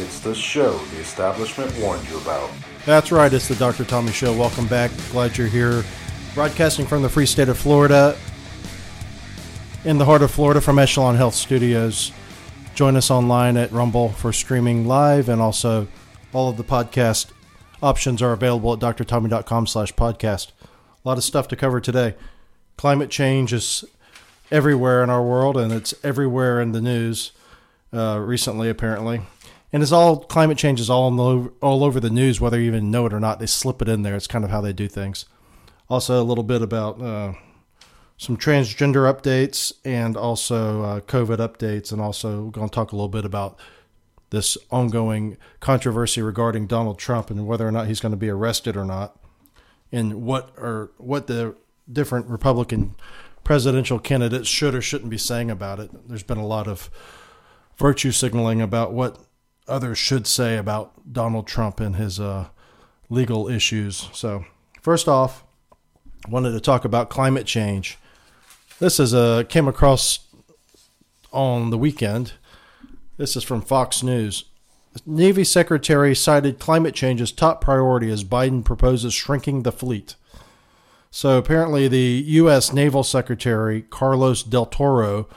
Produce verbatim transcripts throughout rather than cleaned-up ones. It's the show the establishment warned you about. That's right. It's the Doctor Tommy Show. Welcome back. Glad you're here. Broadcasting from the free state of Florida, in the heart of Florida, from Echelon Health Studios. Join us online at Rumble for streaming live, and also all of the podcast options are available at d r tommy dot com slash podcast. A lot of stuff to cover today. Climate change is everywhere in our world, and it's everywhere in the news uh, recently, apparently. And it's all climate change is all over, all over the news, whether you even know it or not. They slip it in there. It's kind of how they do things. Also, a little bit about uh, some transgender updates, and also uh, COVID updates, and also we're going to talk a little bit about this ongoing controversy regarding Donald Trump and whether or not he's going to be arrested or not. And what are what the different Republican presidential candidates should or shouldn't be saying about it. There's been a lot of virtue signaling about what others should say about Donald Trump and his uh, legal issues. So first off, I wanted to talk about climate change. This is a came across on the weekend. This is from Fox News. Navy Secretary cited climate change as top priority as Biden proposes shrinking the fleet. So apparently the U S Naval Secretary, Carlos Del Toro,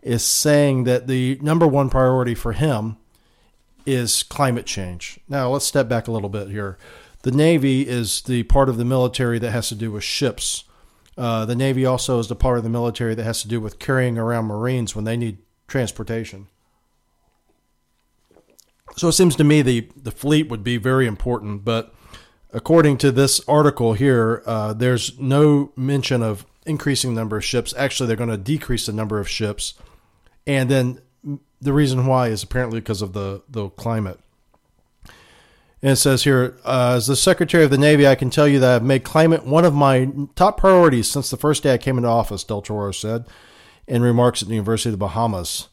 is saying that the number one priority for him is climate change. Now let's step back a little bit here. The Navy is the part of the military that has to do with ships. Uh, the Navy also is the part of the military that has to do with carrying around Marines when they need transportation. So it seems to me the, the fleet would be very important, but according to this article here, uh, there's no mention of increasing the number of ships. Actually, they're going to decrease the number of ships. And then the reason why is apparently because of the, the climate. And it says here, uh, as the Secretary of the Navy, I can tell you that I've made climate one of my top priorities since the first day I came into office, Del Toro said, in remarks at the University of the Bahamas.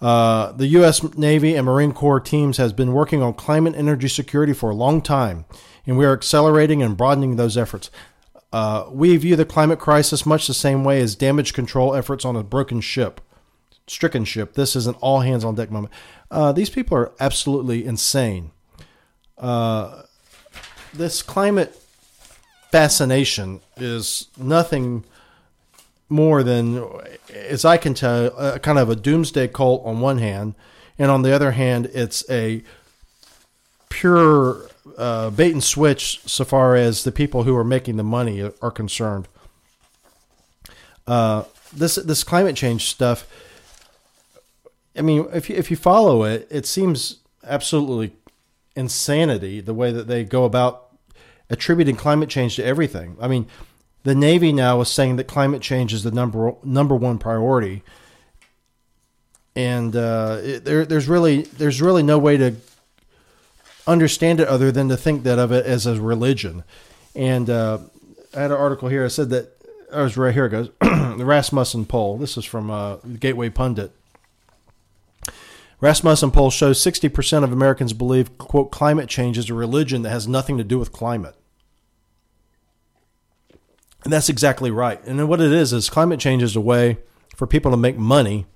Uh, the U S Navy and Marine Corps teams has been working on climate energy security for a long time, and we are accelerating and broadening those efforts. Uh, we view the climate crisis much the same way as damage control efforts on a broken ship, stricken ship. This is an all hands on deck moment. Uh, these people are absolutely insane. Uh, this climate fascination is nothing more than, as I can tell, uh, kind of a doomsday cult on one hand, and on the other hand, it's a pure uh, bait and switch so far as the people who are making the money are concerned. Uh, this this climate change stuff, I mean, if you, if you follow it, it seems absolutely insanity the way that they go about attributing climate change to everything. I mean, the Navy now is saying that climate change is the number number one priority, and uh, it, there, there's really there's really no way to understand it other than to think that of it as a religion. And uh, I had an article here. I said that I was right here. It goes the Rasmussen poll. This is from uh, Gateway Pundit. Rasmussen poll shows sixty percent of Americans believe, quote, climate change is a religion that has nothing to do with climate. And that's exactly right. And then what it is, is climate change is a way for people to make money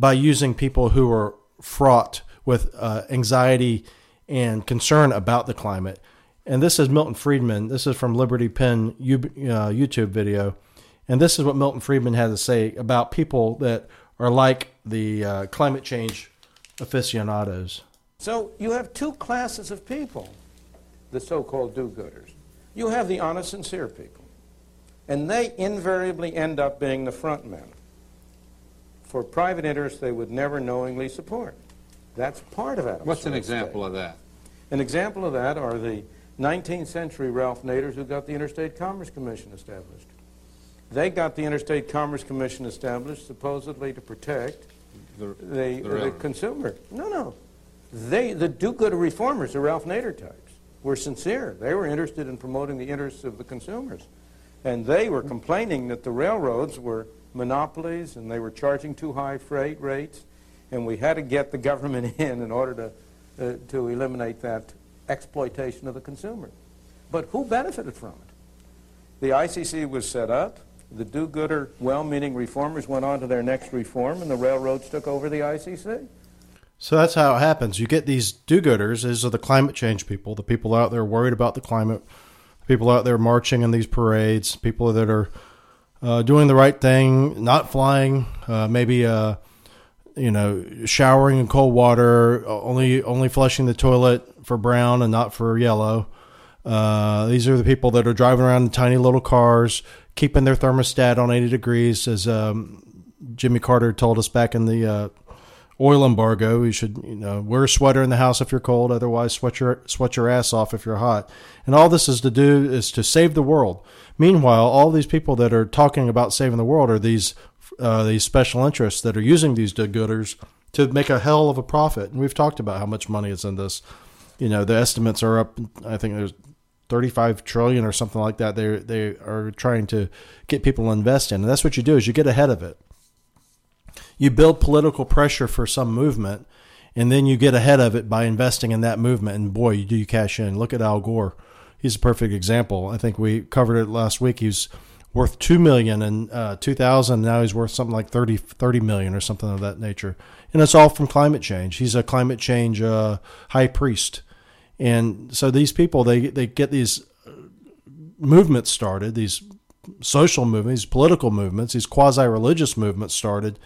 by using people who are fraught with uh, anxiety and concern about the climate. And this is Milton Friedman. This is from Liberty Pen you, uh, YouTube video. And this is what Milton Friedman had to say about people that are like the uh, climate change aficionados. So you have two classes of people, the so-called do-gooders. You have the honest, sincere people. And they invariably end up being the front men for private interests they would never knowingly support. That's part of that. What's an example of that? An example of that are the nineteenth century Ralph Naders who got the Interstate Commerce Commission established. They got the Interstate Commerce Commission established supposedly to protect the, the, the, the consumer. No, no. They, the do-good reformers, the Ralph Nader types, were sincere. They were interested in promoting the interests of the consumers. And they were complaining that the railroads were monopolies and they were charging too high freight rates, and we had to get the government in in order to, uh, to eliminate that exploitation of the consumer. But who benefited from it? The I C C was set up, the do-gooder, well-meaning reformers went on to their next reform, and the railroads took over the I C C. So that's how it happens. You get these do-gooders. These are the climate change people, the people out there worried about the climate, the people out there marching in these parades, people that are uh, doing the right thing, not flying, uh, maybe uh, you know, showering in cold water, only only flushing the toilet for brown and not for yellow. Uh, these are the people that are driving around in tiny little cars, keeping their thermostat on eighty degrees, as um, Jimmy Carter told us back in the uh, oil embargo. You should, you know, wear a sweater in the house if you're cold. Otherwise, sweat your sweat your ass off if you're hot. And all this is to do is to save the world. Meanwhile, all these people that are talking about saving the world are these uh, these special interests that are using these do-gooders to make a hell of a profit. And we've talked about how much money is in this. You know, the estimates are up. I think there's thirty-five trillion or something like that. They they are trying to get people to invest in. And that's what you do, is you get ahead of it. You build political pressure for some movement, and then you get ahead of it by investing in that movement. And boy, you do you cash in. Look at Al Gore. He's a perfect example. I think we covered it last week. He's worth two million dollars in uh, two thousand. Now he's worth something like thirty million dollars or something of that nature. And it's all from climate change. He's a climate change uh, high priest. And so these people, they they get these movements started, these social movements, political movements, these quasi-religious movements started,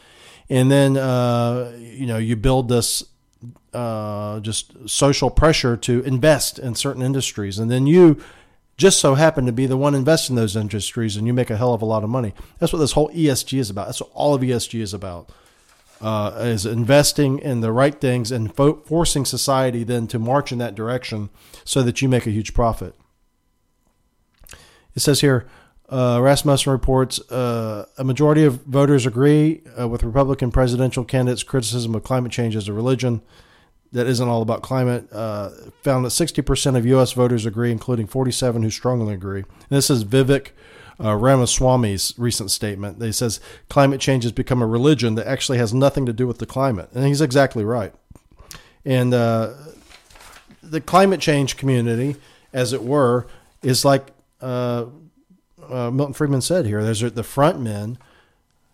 and then uh, you know you build this uh, just social pressure to invest in certain industries, and then you just so happen to be the one investing in those industries, and you make a hell of a lot of money. That's what this whole E S G is about. That's what all of E S G is about. Uh, is investing in the right things and fo- forcing society then to march in that direction so that you make a huge profit. It says here, uh, Rasmussen reports, uh, a majority of voters agree uh, with Republican presidential candidates' criticism of climate change as a religion that isn't all about climate. Uh, found that sixty percent of U S voters agree, including forty-seven who strongly agree. And this is Vivek Uh, Ramaswamy's recent statement. He says climate change has become a religion that actually has nothing to do with the climate. And he's exactly right. And uh, the climate change community, as it were, is like uh, uh, Milton Friedman said here. There's the front men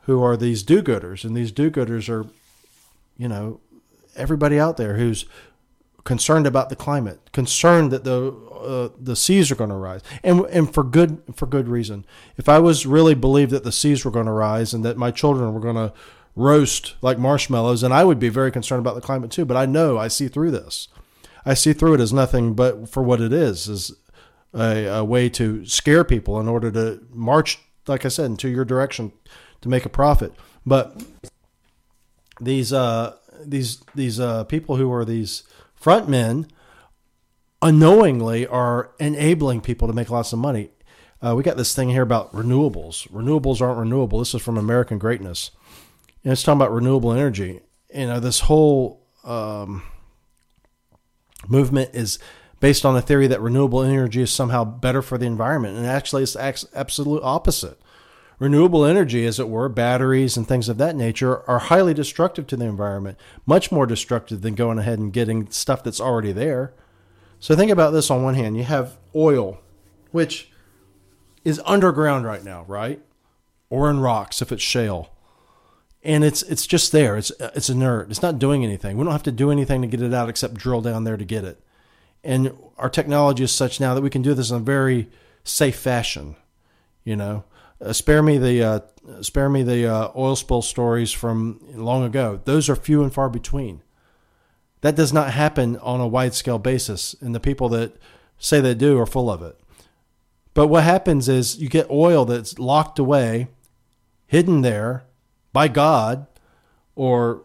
who are these do-gooders. And these do-gooders are, you know, everybody out there who's concerned about the climate, concerned that the uh, the seas are going to rise, and and for good for good reason. If I was really believed that the seas were going to rise and that my children were going to roast like marshmallows, and I would be very concerned about the climate too. But I know I see through this. I see through it as nothing but for what it is, is a, a way to scare people in order to march, like I said, into your direction to make a profit. But these uh these these uh people who are these front men unknowingly are enabling people to make lots of money. Uh, we got this thing here about renewables. Renewables aren't renewable. This is from American Greatness. And it's talking about renewable energy. You know, this whole um, movement is based on a theory that renewable energy is somehow better for the environment. And actually, it's the absolute opposite. Renewable energy, as it were, batteries and things of that nature, are highly destructive to the environment, much more destructive than going ahead and getting stuff that's already there. So think about this. On one hand, you have oil, which is underground right now, right? Or in rocks if it's shale. And it's it's just there. It's it's inert. It's not doing anything. We don't have to do anything to get it out except drill down there to get it. And our technology is such now that we can do this in a very safe fashion, you know? Uh, spare me the uh, spare me the uh, oil spill stories from long ago. Those are few and far between. That does not happen on a wide scale basis, and the people that say they do are full of it. But what happens is you get oil that's locked away, hidden there by God or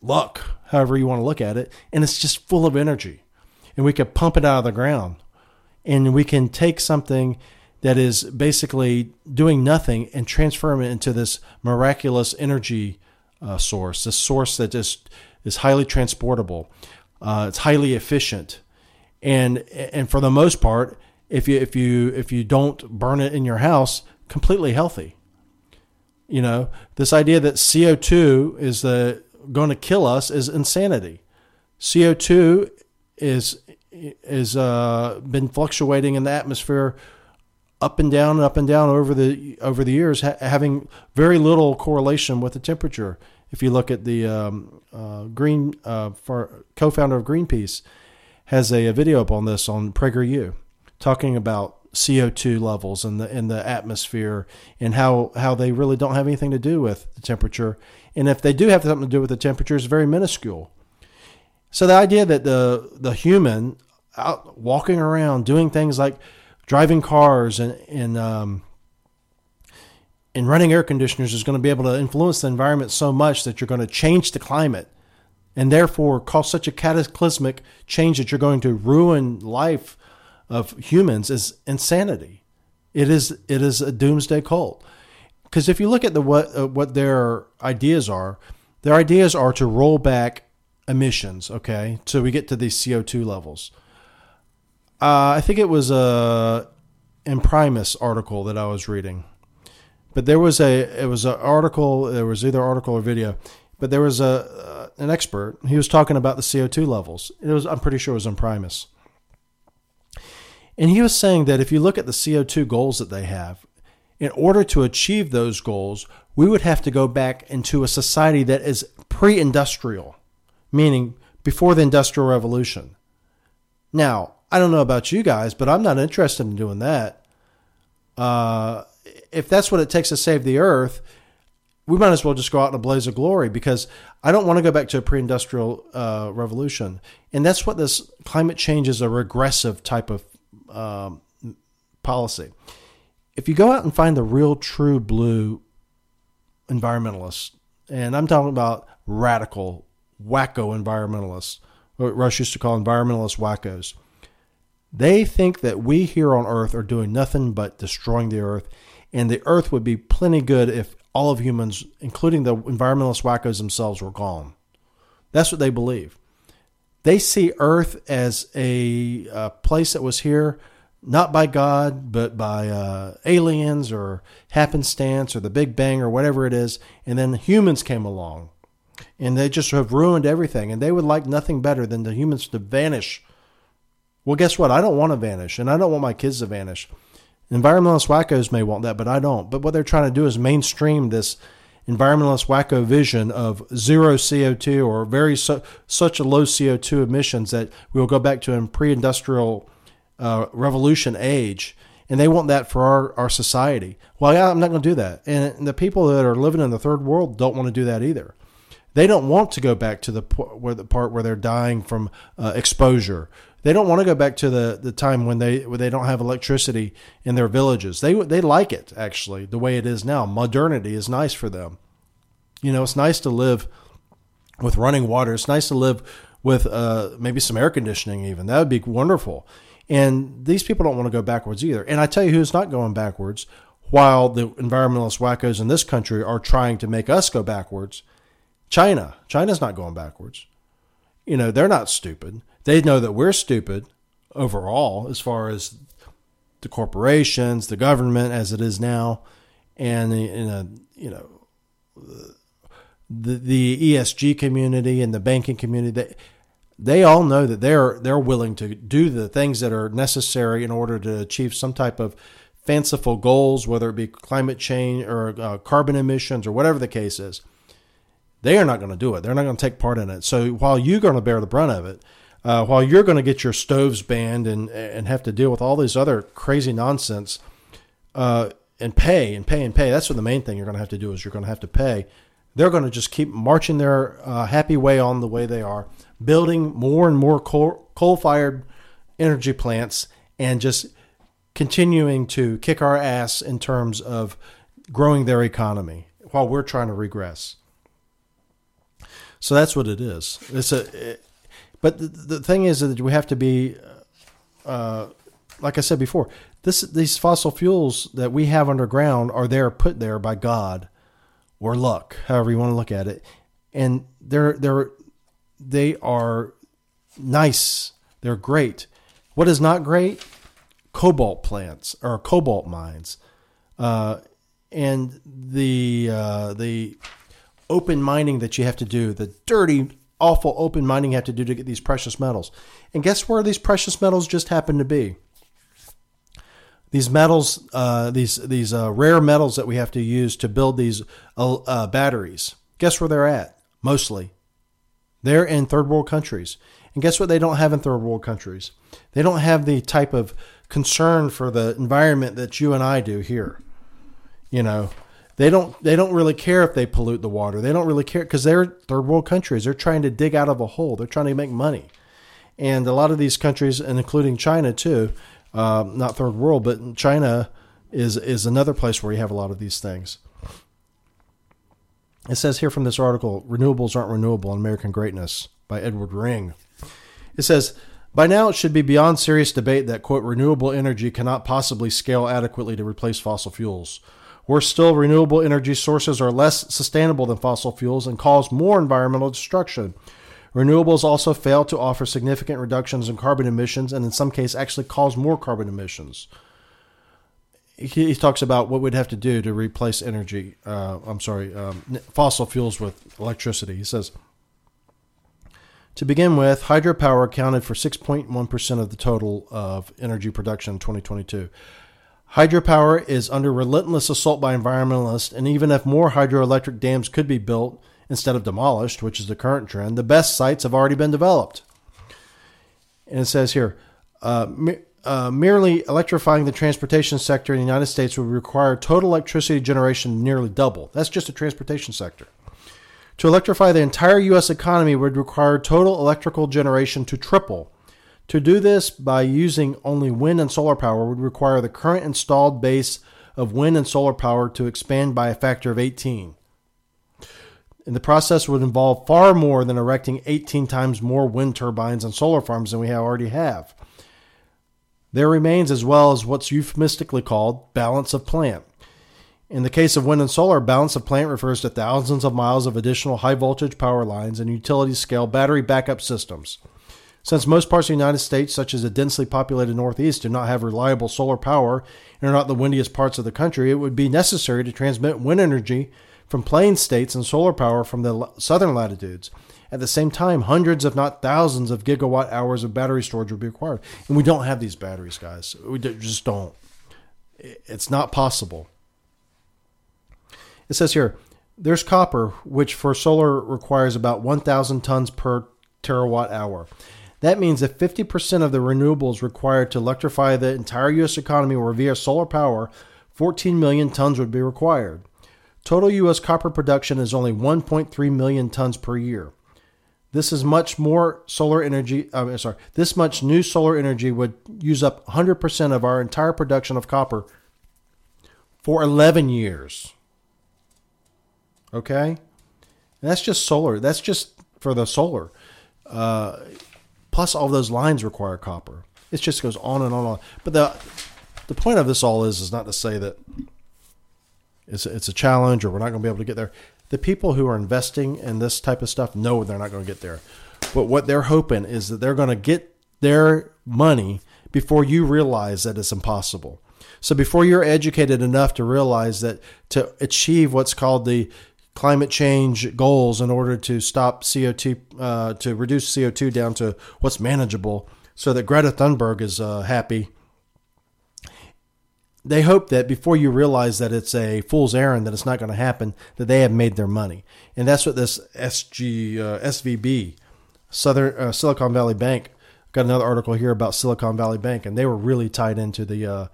luck, however you want to look at it, and it's just full of energy. And we can pump it out of the ground, and we can take something that is basically doing nothing and transform it into this miraculous energy uh, source, this source that just is highly transportable. Uh, it's highly efficient, and and for the most part, if you if you if you don't burn it in your house, completely healthy. You know, this idea that C O two is the going to kill us is insanity. C O two is is uh, been fluctuating in the atmosphere up and down and up and down over the over the years, ha- having very little correlation with the temperature. If you look at the um, uh, Green, uh, for, co-founder of Greenpeace, has a, a video up on this on PragerU, talking about C O two levels in the in the atmosphere and how, how they really don't have anything to do with the temperature. And if they do have something to do with the temperature, it's very minuscule. So the idea that the the human out walking around doing things like driving cars and and um, and running air conditioners is going to be able to influence the environment so much that you're going to change the climate and therefore cause such a cataclysmic change that you're going to ruin life of humans is insanity. It is it is a doomsday cult. Because if you look at the what uh, what their ideas are, their ideas are to roll back emissions. Okay, so we get to these C O two levels. Uh, I think it was a Imprimis article that I was reading, but there was a it was an article. There was either article or video, but there was a uh, an expert. He was talking about the C O two levels. It was I'm pretty sure it was Imprimis. And he was saying that if you look at the C O two goals that they have, in order to achieve those goals, we would have to go back into a society that is pre-industrial, meaning before the Industrial Revolution. Now, I don't know about you guys, but I'm not interested in doing that. Uh, if that's what it takes to save the earth, we might as well just go out in a blaze of glory, because I don't want to go back to a pre-industrial uh, revolution. And that's what this climate change is, a regressive type of Um, policy. If you go out and find the real true blue environmentalists, and I'm talking about radical, wacko environmentalists, what Rush used to call environmentalist wackos, they think that we here on Earth are doing nothing but destroying the Earth, and the Earth would be plenty good if all of humans, including the environmentalist wackos themselves, were gone. That's what they believe. They see Earth as a, a place that was here, not by God, but by uh, aliens or happenstance or the Big Bang or whatever it is. And then humans came along and they just have ruined everything. And they would like nothing better than the humans to vanish. Well, guess what? I don't want to vanish, and I don't want my kids to vanish. Environmentalist wackos may want that, but I don't. But what they're trying to do is mainstream this environmentalist wacko vision of zero C O two or very su- such a low C O two emissions that we'll go back to in pre-industrial uh, revolution age. And they want that for our, our society. Well, yeah, I'm not going to do that. And, and the people that are living in the third world don't want to do that either. They don't want to go back to the, po- where the part where they're dying from uh, exposure. They don't want to go back to the, the time when they when they don't have electricity in their villages. They they like it, actually, the way it is now. Modernity is nice for them. You know, it's nice to live with running water. It's nice to live with uh, maybe some air conditioning even. That would be wonderful. And these people don't want to go backwards either. And I tell you who's not going backwards, while the environmentalist wackos in this country are trying to make us go backwards. China. China's not going backwards. You know, they're not stupid. They know that we're stupid overall as far as the corporations, the government as it is now, and in a, you know, the the E S G community and the banking community. They they all know that they're they're willing to do the things that are necessary in order to achieve some type of fanciful goals, whether it be climate change or uh, carbon emissions or whatever the case is. They are not going to do it. They're not going to take part in it. So while you're going to bear the brunt of it, Uh, while you're going to get your stoves banned and and have to deal with all these other crazy nonsense uh, and pay and pay and pay, that's what the main thing you're going to have to do is you're going to have to pay. They're going to just keep marching their uh, happy way on the way they are, building more and more coal, coal-fired energy plants and just continuing to kick our ass in terms of growing their economy while we're trying to regress. So that's what it is. It's a... It, But the thing is that we have to be, uh, like I said before, this these fossil fuels that we have underground are there put there by God or luck, however you want to look at it, and they're they're they are nice, they're great. What is not great? Cobalt plants or cobalt mines, uh, and the uh, the open mining that you have to do, the dirty, awful open mining you have to do to get these precious metals. And guess where these precious metals just happen to be? These metals, uh, these these uh, rare metals that we have to use to build these uh, uh, batteries guess where they're at? Mostly. They're in third world countries. And guess what they don't have in third world countries? They don't have the type of concern for the environment that you and I do here. You know, they don't they don't really care if they pollute the water. They don't really care because they're third world countries. They're trying to dig out of a hole. They're trying to make money. And a lot of these countries, and including China too, uh, not third world, but China is is another place where you have a lot of these things. It says here from this article, Renewables Aren't Renewable on American Greatness by Edward Ring. It says, by now it should be beyond serious debate that, quote, renewable energy cannot possibly scale adequately to replace fossil fuels. Worse still, renewable energy sources are less sustainable than fossil fuels and cause more environmental destruction. Renewables also fail to offer significant reductions in carbon emissions and in some cases actually cause more carbon emissions. He talks about what we'd have to do to replace energy, uh, I'm sorry, um, fossil fuels with electricity. He says, to begin with, hydropower accounted for six point one percent of the total of energy production in twenty twenty-two. Hydropower is under relentless assault by environmentalists, and even if more hydroelectric dams could be built instead of demolished, which is the current trend, the best sites have already been developed. And it says here, uh, Uh, merely electrifying the transportation sector in the United States would require total electricity generation nearly double. That's just the transportation sector. To electrify the entire U S economy would require total electrical generation to triple. To do this by using only wind and solar power would require the current installed base of wind and solar power to expand by a factor of eighteen. And the process would involve far more than erecting eighteen times more wind turbines and solar farms than we already have. There remains as well as what's euphemistically called balance of plant. In the case of wind and solar, balance of plant refers to thousands of miles of additional high-voltage power lines and utility-scale battery backup systems. Since most parts of the United States, such as the densely populated Northeast, do not have reliable solar power and are not the windiest parts of the country, it would be necessary to transmit wind energy from plain states and solar power from the southern latitudes. At the same time, hundreds if not thousands of gigawatt hours of battery storage would be required. And we don't have these batteries, guys. We just don't. It's not possible. It says here, there's copper, which for solar requires about one thousand tons per terawatt hour. That means if fifty percent of the renewables required to electrify the entire U S economy were via solar power, fourteen million tons would be required. Total U S copper production is only one point three million tons per year. This is much more solar energy. I'm sorry, this much new solar energy would use up one hundred percent of our entire production of copper for eleven years. Okay, and that's just solar. That's just for the solar. Uh, plus, all those lines require copper. It just goes on and on and on. But the the point of this all is is not to say that it's a, it's a challenge or we're not going to be able to get there. The people who are investing in this type of stuff know they're not going to get there. But what they're hoping is that they're going to get their money before you realize that it's impossible. So before you're educated enough to realize that to achieve what's called the climate change goals in order to stop C O two, uh, to reduce C O two down to what's manageable so that Greta Thunberg is uh, happy. They hope that before you realize that it's a fool's errand, that it's not going to happen, that they have made their money. And that's what this S G, uh, S V B, Southern uh, Silicon Valley Bank, got another article here about Silicon Valley Bank, and they were really tied into the uh,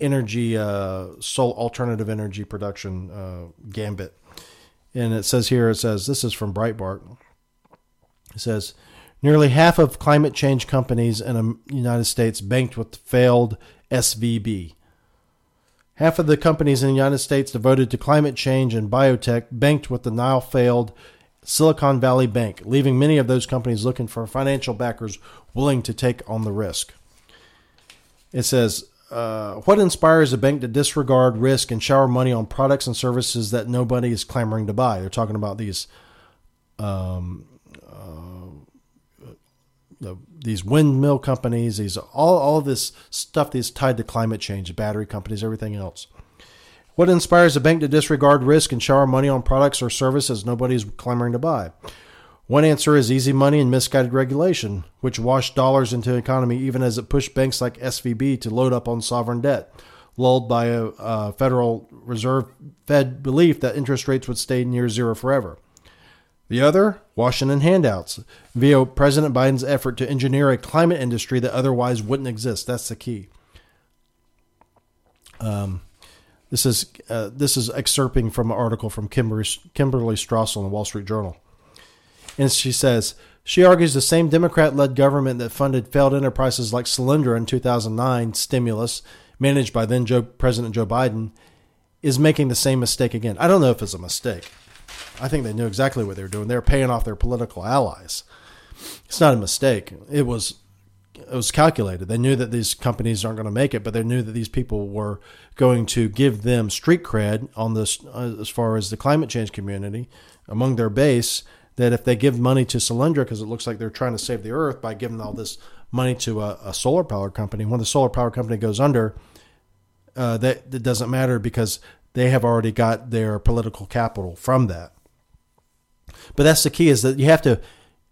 energy, uh, sol- alternative energy production uh, gambit. And it says here, it says, this is from Breitbart. It says, nearly half of climate change companies in the United States banked with the failed S V B. Half of the companies in the United States devoted to climate change and biotech banked with the now-failed Silicon Valley Bank, leaving many of those companies looking for financial backers willing to take on the risk. It says, uh, what inspires a bank to disregard risk and shower money on products and services that nobody is clamoring to buy? They're talking about these um, uh, the, these windmill companies, these all, all this stuff that's tied to climate change, battery companies, everything else. What inspires a bank to disregard risk and shower money on products or services nobody's clamoring to buy? One answer is easy money and misguided regulation, which washed dollars into the economy even as it pushed banks like S V B to load up on sovereign debt, lulled by a, a Federal Reserve Fed belief that interest rates would stay near zero forever. The other, Washington handouts, via President Biden's effort to engineer a climate industry that otherwise wouldn't exist. That's the key. Um, this is uh, this is excerpting from an article from Kimberly, Kimberly Strassel in the Wall Street Journal. And she says, she argues the same Democrat-led government that funded failed enterprises like Solyndra in two thousand nine stimulus, managed by then Joe, President Joe Biden, is making the same mistake again. I don't know if it's a mistake. I think they knew exactly what they were doing. They were paying off their political allies. It's not a mistake. It was it was calculated. They knew that these companies aren't going to make it, but they knew that these people were going to give them street cred on this, as far as the climate change community among their base, that if they give money to Solyndra, because it looks like they're trying to save the earth by giving all this money to a, a solar power company, when the solar power company goes under, uh, that, that doesn't matter because they have already got their political capital from that. But that's the key, is that you have to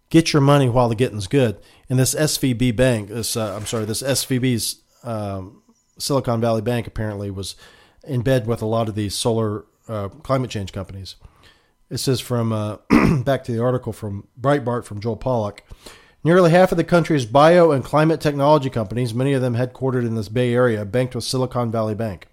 get your money while the getting's good. And this S V B bank, this uh, I'm sorry, this S V B's um, Silicon Valley Bank apparently was in bed with a lot of these solar uh, climate change companies. It says from, uh, back to the article from Breitbart from Joel Pollack, nearly half of the country's bio and climate technology companies, many of them headquartered in this Bay Area, banked with Silicon Valley Bank.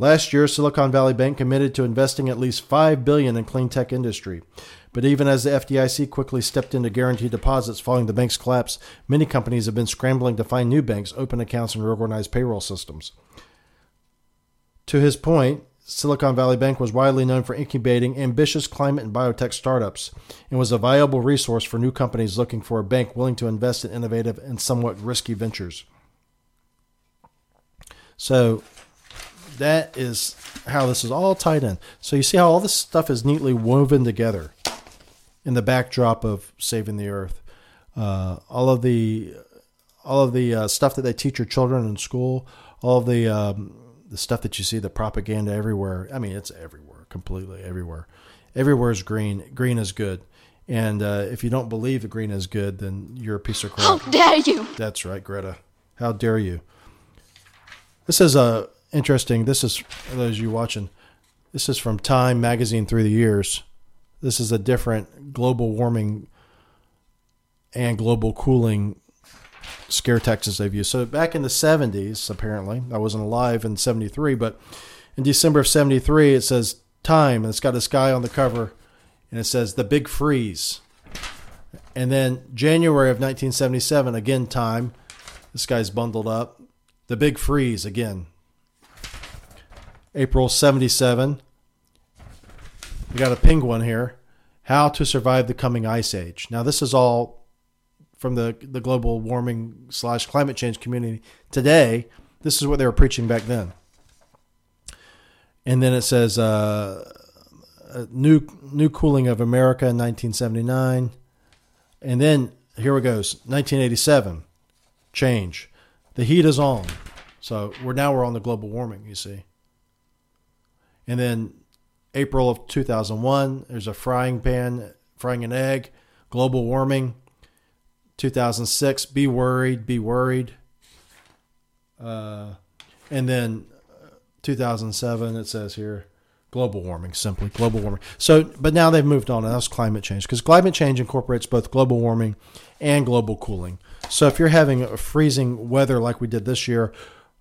Last year, Silicon Valley Bank committed to investing at least five billion dollars in clean tech industry. But even as the F D I C quickly stepped into guaranteed deposits following the bank's collapse, many companies have been scrambling to find new banks, open accounts, and reorganize payroll systems. To his point, Silicon Valley Bank was widely known for incubating ambitious climate and biotech startups and was a viable resource for new companies looking for a bank willing to invest in innovative and somewhat risky ventures. So that is how this is all tied in. So you see how all this stuff is neatly woven together in the backdrop of saving the earth. Uh, all of the all of the uh, stuff that they teach your children in school, all of the um, the stuff that you see, the propaganda everywhere. I mean, it's everywhere, completely everywhere. Everywhere is green. Green is good. And uh, if you don't believe that green is good, then you're a piece of crap. How dare you? That's right, Greta. How dare you? This is a... Interesting. This is, for those of you watching, this is from Time Magazine Through the Years. This is a different global warming and global cooling scare tactics they've used. So back in the seventies, apparently, I wasn't alive in seventy-three, but in December of seventy-three, it says Time, and it's got this guy on the cover, and it says the big freeze. And then January of nineteen seventy-seven, again, Time, this guy's bundled up, the big freeze again. April seventy-seven, we got a penguin here. How to survive the coming ice age. Now, this is all from the, the global warming slash climate change community today. This is what they were preaching back then. And then it says uh, new new cooling of America in nineteen seventy-nine. And then here it goes, nineteen eighty-seven, change. The heat is on. So we're now we're on the global warming, you see. And then April of two thousand one, there's a frying pan, frying an egg, global warming. two thousand six, be worried, be worried. Uh, and then two thousand seven, it says here, global warming, simply global warming. So, but now they've moved on, and that's climate change, because climate change incorporates both global warming and global cooling. So if you're having a freezing weather like we did this year,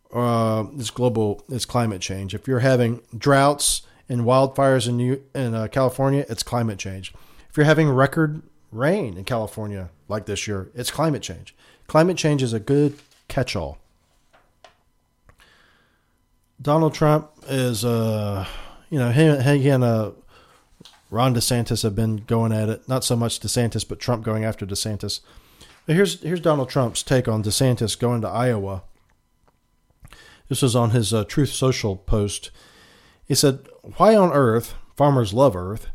Uh, it's global, it's climate change. If you're having droughts and wildfires in New, in uh, California, it's climate change. If you're having record rain in California like this year, it's climate change. Climate change is a good catch-all. Donald Trump is, uh, you know, he, he and uh, Ron DeSantis have been going at it. Not so much DeSantis, but Trump going after DeSantis. But here's here's Donald Trump's take on DeSantis going to Iowa. This was on his uh, Truth Social post. He said, why on earth, farmers love earth,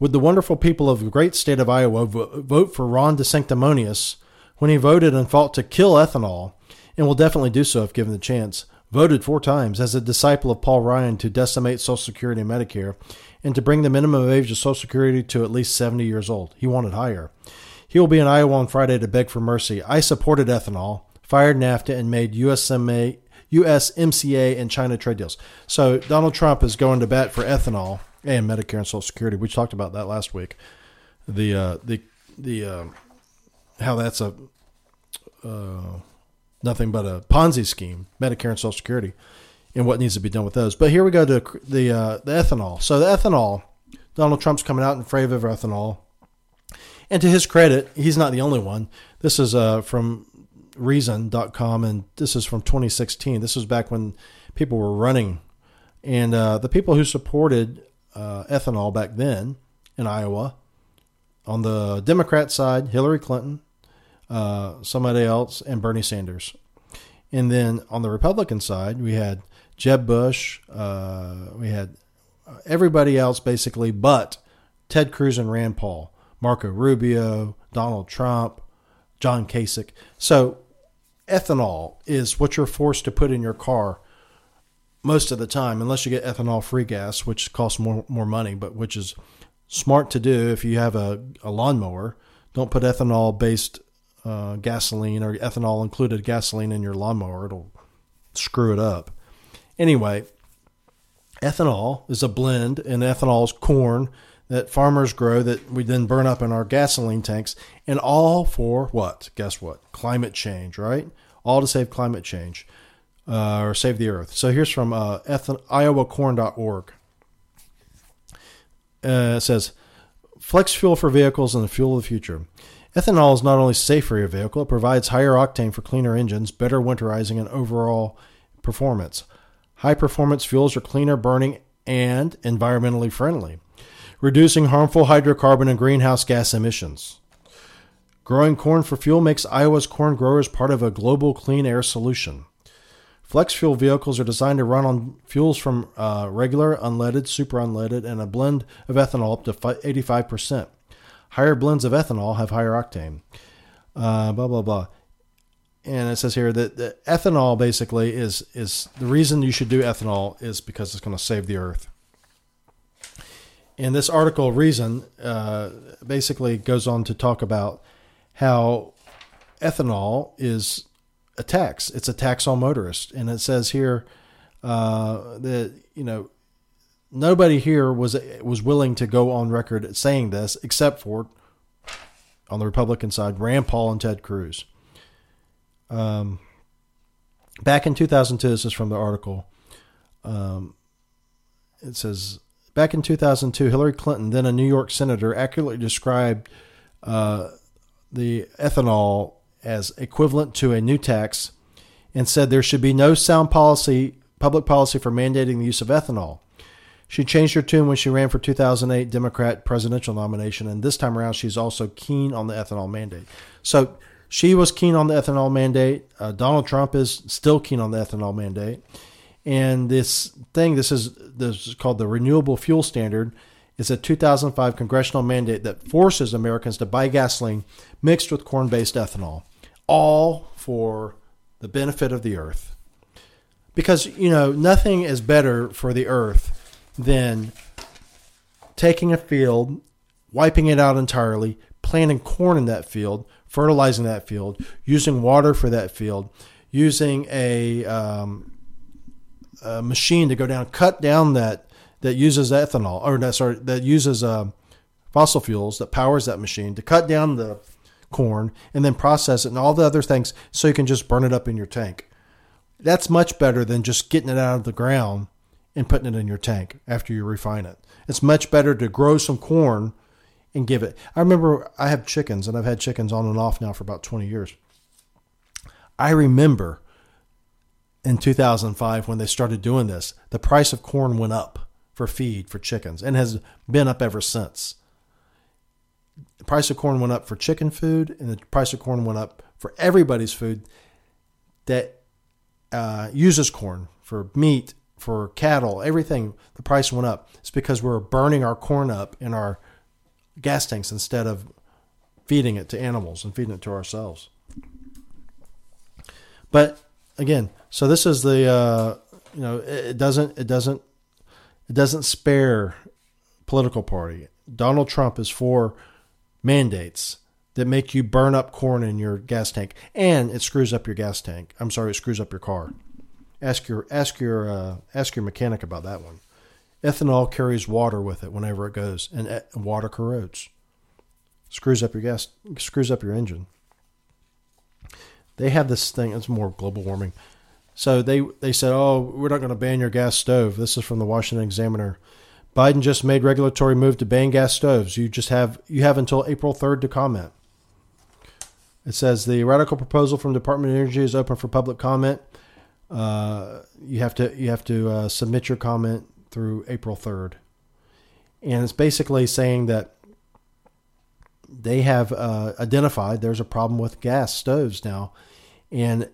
would the wonderful people of the great state of Iowa vo- vote for Ron DeSanctimonious when he voted and fought to kill ethanol, and will definitely do so if given the chance, voted four times as a disciple of Paul Ryan to decimate Social Security and Medicare, and to bring the minimum age of Social Security to at least seventy years old. He wanted higher. He will be in Iowa on Friday to beg for mercy. I supported ethanol, fired NAFTA, and made U S M C A U S M C A and China trade deals. So Donald Trump is going to bat for ethanol and Medicare and Social Security. We talked about that last week. the uh, the the uh, how that's a uh, nothing but a Ponzi scheme, Medicare and Social Security, and what needs to be done with those. But here we go to the uh, the ethanol. So the ethanol, Donald Trump's coming out in favor of ethanol, and to his credit, he's not the only one. This is uh, from Reason dot com, and this is from twenty sixteen. This was back when people were running, and uh, the people who supported uh, ethanol back then in Iowa, on the Democrat side, Hillary Clinton, uh, somebody else, and Bernie Sanders. And then on the Republican side, we had Jeb Bush, uh, we had everybody else basically but Ted Cruz and Rand Paul, Marco Rubio, Donald Trump, John Kasich. So ethanol is what you're forced to put in your car most of the time, unless you get ethanol-free gas, which costs more more money, but which is smart to do if you have a, a lawnmower. Don't put ethanol-based uh, gasoline or ethanol-included gasoline in your lawnmower. It'll screw it up. Anyway, ethanol is a blend, and ethanol is corn that farmers grow that we then burn up in our gasoline tanks, and all for what? Guess what? Climate change, right? All to save climate change. Uh, or save the earth. So here's from uh, iowacorn dot org. Uh, it says, flex fuel for vehicles and the fuel of the future. Ethanol is not only safe for your vehicle, it provides higher octane for cleaner engines, better winterizing, and overall performance. High-performance fuels are cleaner burning and environmentally friendly, reducing harmful hydrocarbon and greenhouse gas emissions. Growing corn for fuel makes Iowa's corn growers part of a global clean air solution. Flex fuel vehicles are designed to run on fuels from uh, regular, unleaded, super unleaded, and a blend of ethanol up to eighty-five percent. Higher blends of ethanol have higher octane. Uh, blah, blah, blah. And it says here that the ethanol basically is, is the reason you should do ethanol is because it's going to save the earth. And this article, Reason, uh, basically goes on to talk about how ethanol is a tax. It's a tax on motorists. And it says here uh, that, you know, nobody here was was willing to go on record at saying this, except for, on the Republican side, Rand Paul and Ted Cruz. Um, back in two thousand two, this is from the article. Um, it says, back in two thousand two, Hillary Clinton, then a New York senator, accurately described uh, the ethanol as equivalent to a new tax, and said there should be no sound policy, public policy for mandating the use of ethanol. She changed her tune when she ran for two thousand eight Democrat presidential nomination, and this time around she's also keen on the ethanol mandate. So she was keen on the ethanol mandate. Uh, Donald Trump is still keen on the ethanol mandate. And this thing, this is, this is called the Renewable Fuel Standard. It's a two thousand five congressional mandate that forces Americans to buy gasoline mixed with corn-based ethanol, all for the benefit of the earth. Because, you know, nothing is better for the earth than taking a field, wiping it out entirely, planting corn in that field, fertilizing that field, using water for that field, using a, um, a machine to go down, cut down that, that uses ethanol, or that, sorry, that uses uh, fossil fuels that powers that machine to cut down the corn and then process it and all the other things so you can just burn it up in your tank. That's much better than just getting it out of the ground and putting it in your tank after you refine it. It's much better to grow some corn and give it. I remember I have chickens, and I've had chickens on and off now for about twenty years. I remember in two thousand five when they started doing this, the price of corn went up for feed for chickens and has been up ever since. The price of corn went up for chicken food, and the price of corn went up for everybody's food that uh, uses corn for meat, for cattle, everything. The price went up. It's because we're burning our corn up in our gas tanks instead of feeding it to animals and feeding it to ourselves. But again, so this is the uh, you know it doesn't it doesn't it doesn't spare political party. Donald Trump is for mandates that make you burn up corn in your gas tank, and it screws up your gas tank. I'm sorry, it screws up your car. Ask your ask your uh, ask your mechanic about that one. Ethanol carries water with it whenever it goes, and water corrodes. screws up your gas, screws up your engine. They have this thing, it's more global warming. So they, they said, oh, we're not going to ban your gas stove. This is from the Washington Examiner. Biden just made regulatory move to ban gas stoves. You just have you have until April third to comment. It says the radical proposal from Department of Energy is open for public comment. Uh, you have to you have to uh, submit your comment through April third. And it's basically saying that they have uh, identified there's a problem with gas stoves now. And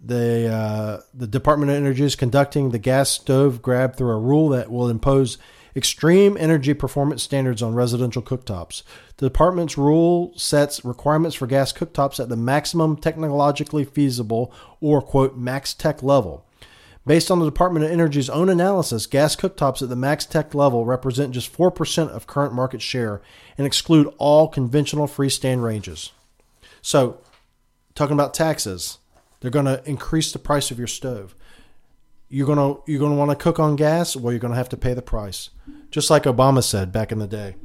the uh, the Department of Energy is conducting the gas stove grab through a rule that will impose extreme energy performance standards on residential cooktops. The department's rule sets requirements for gas cooktops at the maximum technologically feasible or, quote, max tech level. Based on the Department of Energy's own analysis, gas cooktops at the max tech level represent just four percent of current market share and exclude all conventional freestand ranges. So, talking about taxes, they're going to increase the price of your stove. You're going to you're going to want to cook on gas? Well, you're going to have to pay the price. Just like Obama said back in the day.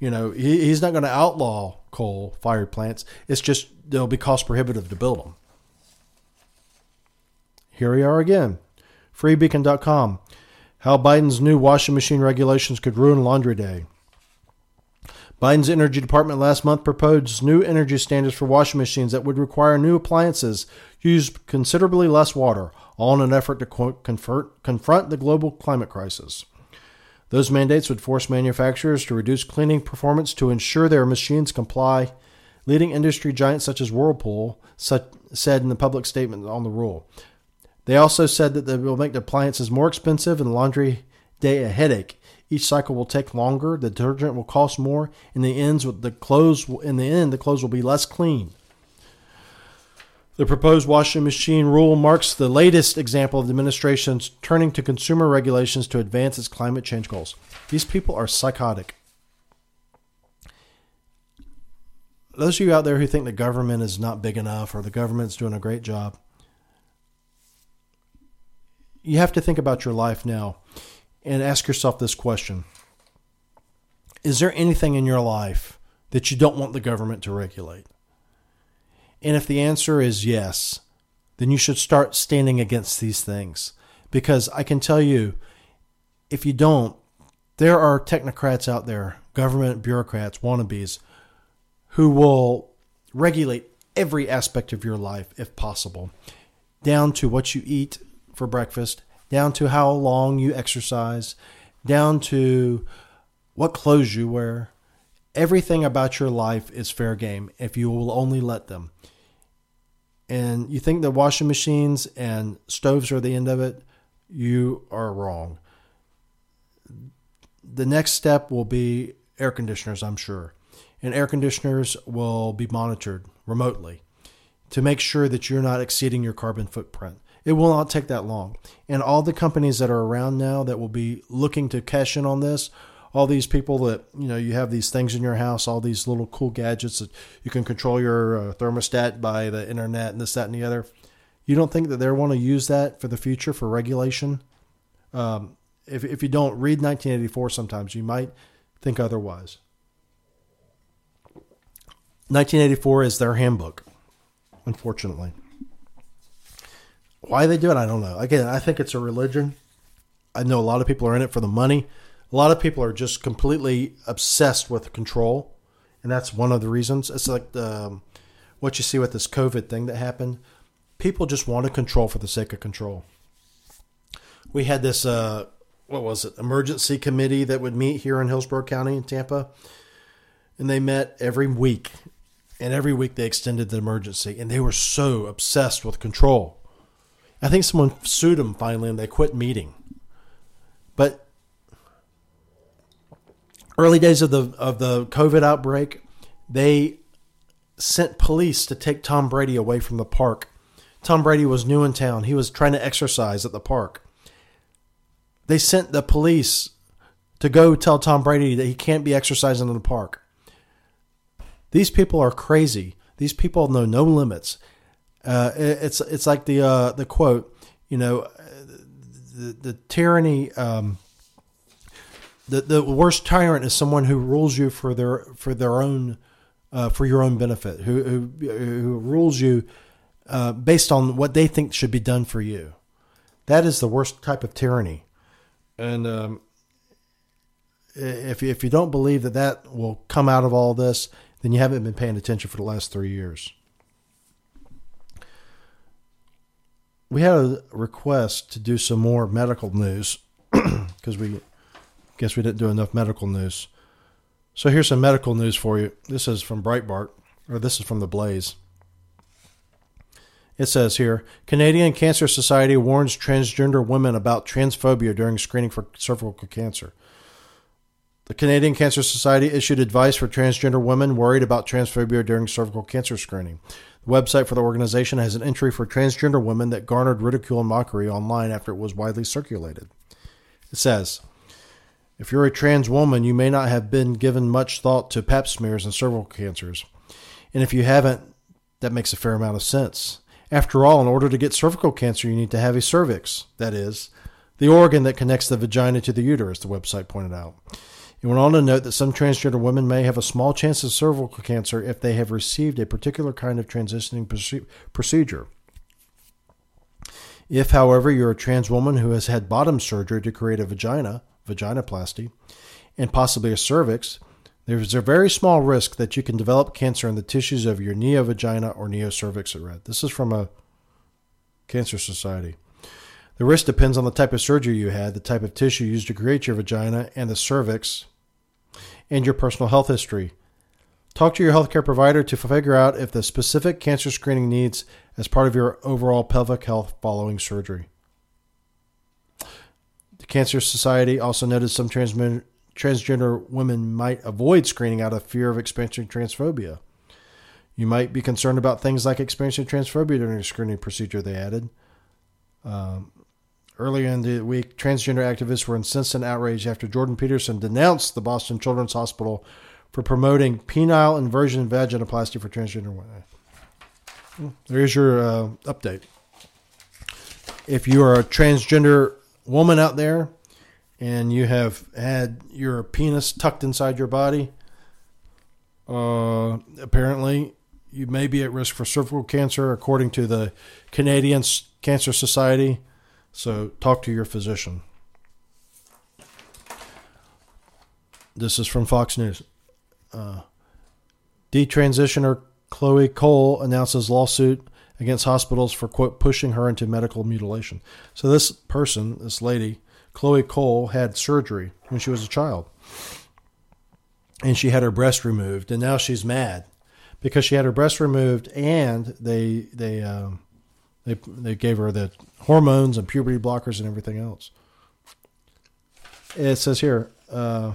You know, he, he's not going to outlaw coal-fired plants. It's just they'll be cost prohibitive to build them. Here we are again. Freebeacon dot com. How Biden's new washing machine regulations could ruin laundry day. Biden's Energy Department last month proposed new energy standards for washing machines that would require new appliances to use considerably less water, all in an effort to convert, confront the global climate crisis. Those mandates would force manufacturers to reduce cleaning performance to ensure their machines comply. Leading industry giants such as Whirlpool such, said in the public statement on the rule. They also said that they will make the appliances more expensive and laundry day a headache. Each cycle will take longer, the detergent will cost more, and the ends with the clothes will, in the end the clothes will be less clean. The proposed washing machine rule marks the latest example of the administration's turning to consumer regulations to advance its climate change goals. These people are psychotic. Those of you out there who think the government is not big enough or the government's doing a great job, you have to think about your life now and ask yourself this question. Is there anything in your life that you don't want the government to regulate? And if the answer is yes, then you should start standing against these things. Because I can tell you, if you don't, there are technocrats out there, government bureaucrats, wannabes, who will regulate every aspect of your life if possible, down to what you eat for breakfast, down to how long you exercise, down to what clothes you wear. Everything about your life is fair game if you will only let them. And you think that washing machines and stoves are the end of it? You are wrong. The next step will be air conditioners, I'm sure. And air conditioners will be monitored remotely to make sure that you're not exceeding your carbon footprint. It will not take that long. And all the companies that are around now that will be looking to cash in on this, all these people that, you know, you have these things in your house, all these little cool gadgets that you can control your uh, thermostat by the internet and this, that, and the other. You don't think that they want to use that for the future for regulation? Um, if, if you don't read nineteen eighty-four sometimes, you might think otherwise. nineteen eighty-four is their handbook, unfortunately. Why they do it, I don't know. Again, I think it's a religion. I know a lot of people are in it for the money. A lot of people are just completely obsessed with control, and that's one of the reasons. It's like the, what you see with this COVID thing that happened. People just want to control for the sake of control. We had this, uh, what was it, emergency committee that would meet here in Hillsborough County in Tampa, and they met every week, and every week they extended the emergency, and they were so obsessed with control. I think someone sued them finally and they quit meeting. But early days of the of the COVID outbreak, they sent police to take Tom Brady away from the park. Tom Brady was new in town. He was trying to exercise at the park. They sent the police to go tell Tom Brady that he can't be exercising in the park. These people are crazy. These people know no limits. Uh, it's it's like the uh, the quote, you know, the, the tyranny, um, the the worst tyrant is someone who rules you for their for their own uh, for your own benefit, who, who, who rules you uh, based on what they think should be done for you. That is the worst type of tyranny. And um, if, if you don't believe that that will come out of all this, then you haven't been paying attention for the last three years. We had a request to do some more medical news because we guess we didn't do enough medical news. So here's some medical news for you. This is from Breitbart, or this is from The Blaze. It says here, Canadian Cancer Society warns transgender women about transphobia during screening for cervical cancer. The Canadian Cancer Society issued advice for transgender women worried about transphobia during cervical cancer screening. The website for the organization has an entry for transgender women that garnered ridicule and mockery online after it was widely circulated. It says, if you're a trans woman, you may not have been given much thought to pap smears and cervical cancers. And if you haven't, that makes a fair amount of sense. After all, in order to get cervical cancer, you need to have a cervix. That is, the organ that connects the vagina to the uterus, the website pointed out. It went on to note that some transgender women may have a small chance of cervical cancer if they have received a particular kind of transitioning procedure. If, however, you're a trans woman who has had bottom surgery to create a vagina, vaginoplasty, and possibly a cervix, there's a very small risk that you can develop cancer in the tissues of your neovagina or neocervix, it read. This is from a Cancer Society. The risk depends on the type of surgery you had, the type of tissue used to create your vagina and the cervix, and your personal health history. Talk to your healthcare provider to figure out if the specific cancer screening needs as part of your overall pelvic health following surgery. The Cancer Society also noted some transmen- transgender women might avoid screening out of fear of experiencing transphobia. You might be concerned about things like experiencing transphobia during a screening procedure, they added. Um, Earlier in the week, transgender activists were incensed and outraged after Jordan Peterson denounced the Boston Children's Hospital for promoting penile inversion vaginoplasty for transgender women. There's your uh, update. If you are a transgender woman out there and you have had your penis tucked inside your body, uh, apparently you may be at risk for cervical cancer, according to the Canadian Cancer Society. So talk to your physician. This is from Fox News. Uh, detransitioner Chloe Cole announces lawsuit against hospitals for, quote, pushing her into medical mutilation. So this person, this lady, Chloe Cole, had surgery when she was a child. And she had her breast removed. And now she's mad because she had her breast removed and they... they um, They they gave her the hormones and puberty blockers and everything else. It says here, uh,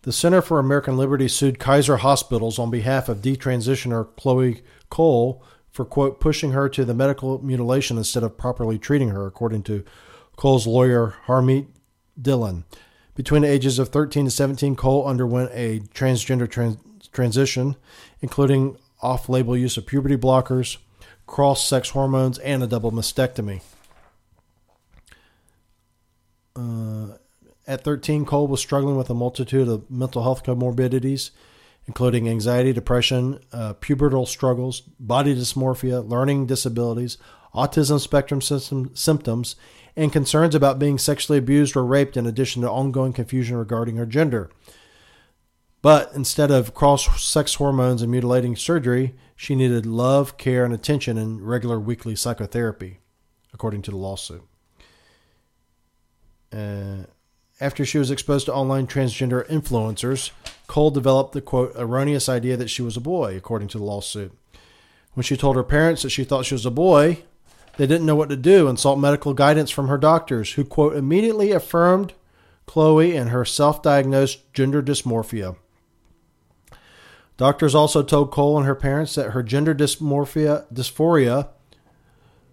the Center for American Liberty sued Kaiser Hospitals on behalf of detransitioner Chloe Cole for, quote, pushing her to the medical mutilation instead of properly treating her, according to Cole's lawyer, Harmeet Dillon. Between the ages of thirteen to seventeen, Cole underwent a transgender trans- transition, including off-label use of puberty blockers, cross-sex hormones, and a double mastectomy. Uh, at thirteen, Cole was struggling with a multitude of mental health comorbidities, including anxiety, depression, uh, pubertal struggles, body dysmorphia, learning disabilities, autism spectrum system symptoms, and concerns about being sexually abused or raped, in addition to ongoing confusion regarding her gender. But instead of cross-sex hormones and mutilating surgery, she needed love, care, and attention and regular weekly psychotherapy, according to the lawsuit. Uh, after she was exposed to online transgender influencers, Cole developed the, quote, erroneous idea that she was a boy, according to the lawsuit. When she told her parents that she thought she was a boy, they didn't know what to do and sought medical guidance from her doctors, who, quote, immediately affirmed Chloe and her self-diagnosed gender dysmorphia. Doctors also told Cole and her parents that her gender dysmorphia, dysphoria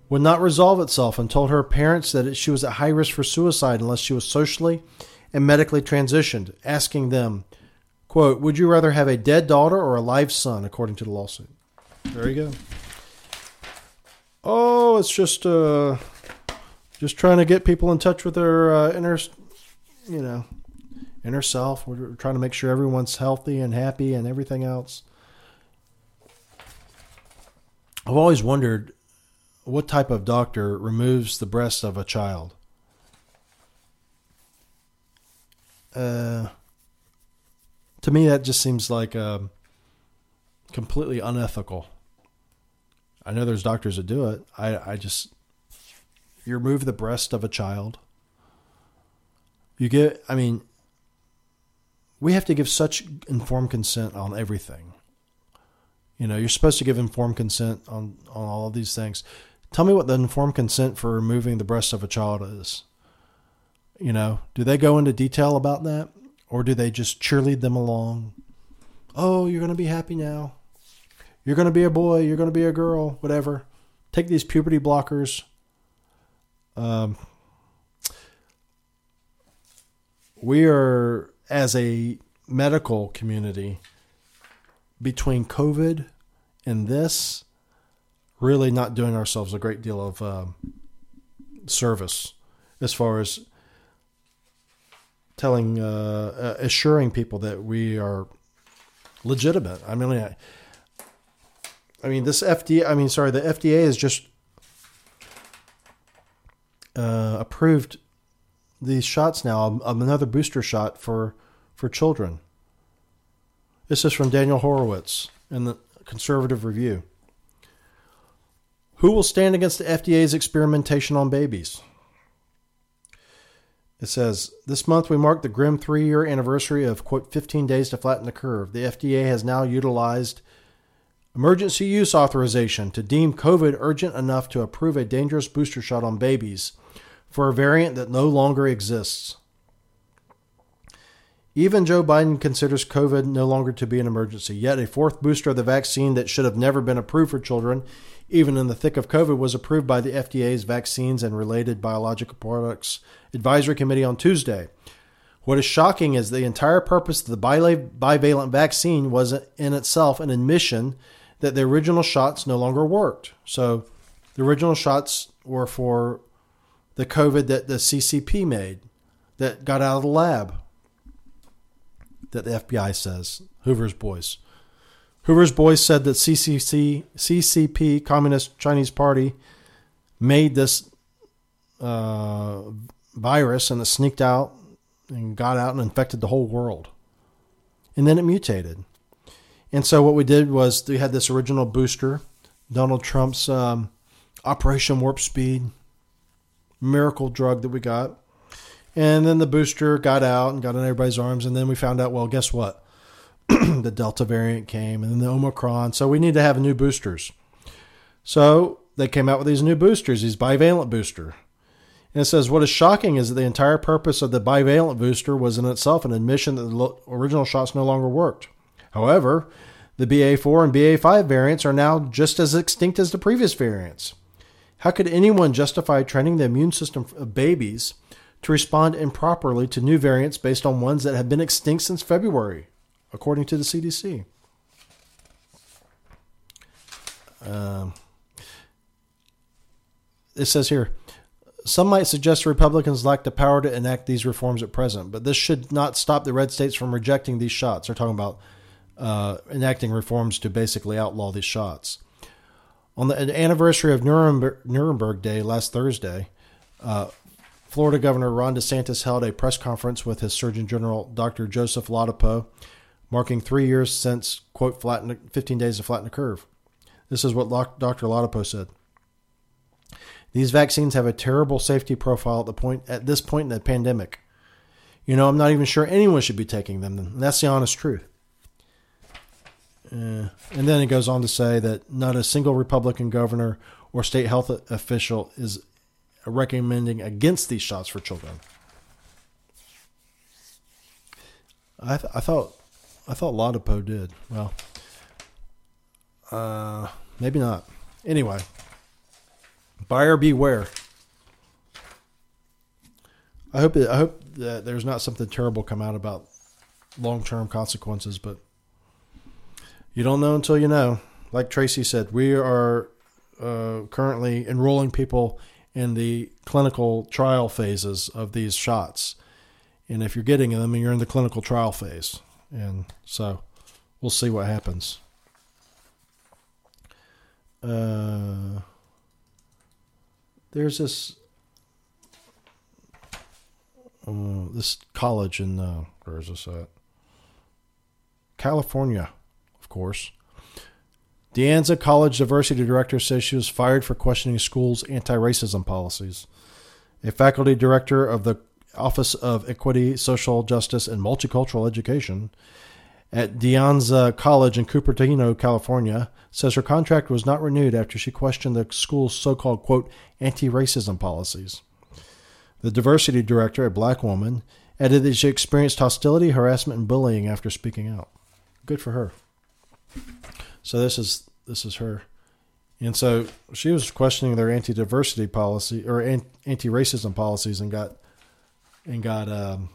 would not resolve itself, and told her parents that she was at high risk for suicide unless she was socially and medically transitioned, asking them, quote, would you rather have a dead daughter or a live son, according to the lawsuit? There you go. Oh, it's just uh, just trying to get people in touch with their uh, inner, you know, and herself. We're trying to make sure everyone's healthy and happy and everything else. I've always wondered what type of doctor removes the breast of a child. Uh, to me, that just seems like um, completely unethical. I know there's doctors that do it. I, I just, you remove the breast of a child. You get, I mean, we have to give such informed consent on everything. You know, you're supposed to give informed consent on, on all of these things. Tell me what the informed consent for removing the breast of a child is. You know, do they go into detail about that? Or do they just cheerlead them along? Oh, you're going to be happy now. You're going to be a boy. You're going to be a girl, whatever. Take these puberty blockers. Um, we are, as a medical community, between COVID and this, really not doing ourselves a great deal of um, service as far as telling, uh, uh, assuring people that we are legitimate. I mean, I, I mean, this F D A, I mean, sorry, the F D A has just uh, approved these shots now, another booster shot for, for children. This is from Daniel Horowitz in the Conservative Review. Who will stand against the F D A's experimentation on babies? It says, this month we mark the grim three-year anniversary of, quote, fifteen days to flatten the curve. The F D A has now utilized emergency use authorization to deem COVID urgent enough to approve a dangerous booster shot on babies for a variant that no longer exists. Even Joe Biden considers COVID no longer to be an emergency, yet a fourth booster of the vaccine that should have never been approved for children, even in the thick of COVID, was approved by the F D A's Vaccines and Related Biological Products Advisory Committee on Tuesday. What is shocking is the entire purpose of the bivalent vaccine was in itself an admission that the original shots no longer worked. So the original shots were for the COVID that the C C P made, that got out of the lab, that the F B I says, Hoover's boys. Hoover's boys said that C C C, C C P, Communist Chinese Party, made this uh, virus, and it sneaked out and got out and infected the whole world. And then it mutated. And so what we did was we had this original booster, Donald Trump's um, Operation Warp Speed, miracle drug that we got. And then the booster got out and got in everybody's arms. And then we found out, well, guess what? The Delta variant came and then the Omicron. So we need to have new boosters. So they came out with these new boosters, these bivalent booster. And it says, what is shocking is that the entire purpose of the bivalent booster was in itself an admission that the original shots no longer worked. However, the B A four and B A five variants are now just as extinct as the previous variants. How could anyone justify training the immune system of babies to respond improperly to new variants based on ones that have been extinct since February, according to the C D C? Um, it says here, some might suggest Republicans lack the power to enact these reforms at present, but this should not stop the red states from rejecting these shots. They're talking about uh, enacting reforms to basically outlaw these shots. On the anniversary of Nuremberg, Nuremberg Day last Thursday, uh, Florida Governor Ron DeSantis held a press conference with his Surgeon General, Doctor Joseph Latipo, marking three years since, quote, flatten, fifteen days to flatten the curve. This is what Doctor Latipo said. These vaccines have a terrible safety profile at the point at this point in the pandemic. You know, I'm not even sure anyone should be taking them. And that's the honest truth. Uh, and then it goes on to say that not a single Republican governor or state health official is recommending against these shots for children. I, th- I thought, I thought Latipo did. Well, uh, maybe not. Anyway, buyer beware. I hope it, I hope that there's not something terrible come out about long-term consequences, but you don't know until you know. Like Tracy said, we are uh, currently enrolling people in the clinical trial phases of these shots. And if you're getting them, and you're in the clinical trial phase. And so we'll see what happens. Uh, there's this uh, this college in uh, where is this at? California, of course. De Anza College diversity director says she was fired for questioning school's anti-racism policies. A faculty director of the Office of Equity, Social Justice, and Multicultural Education at De Anza College in Cupertino, California, says her contract was not renewed after she questioned the school's so-called, quote, anti-racism policies. The diversity director, a black woman, added that she experienced hostility, harassment, and bullying after speaking out. Good for her. So this is this is her. And so she was questioning their anti-diversity policy or anti-racism policies and got and got um,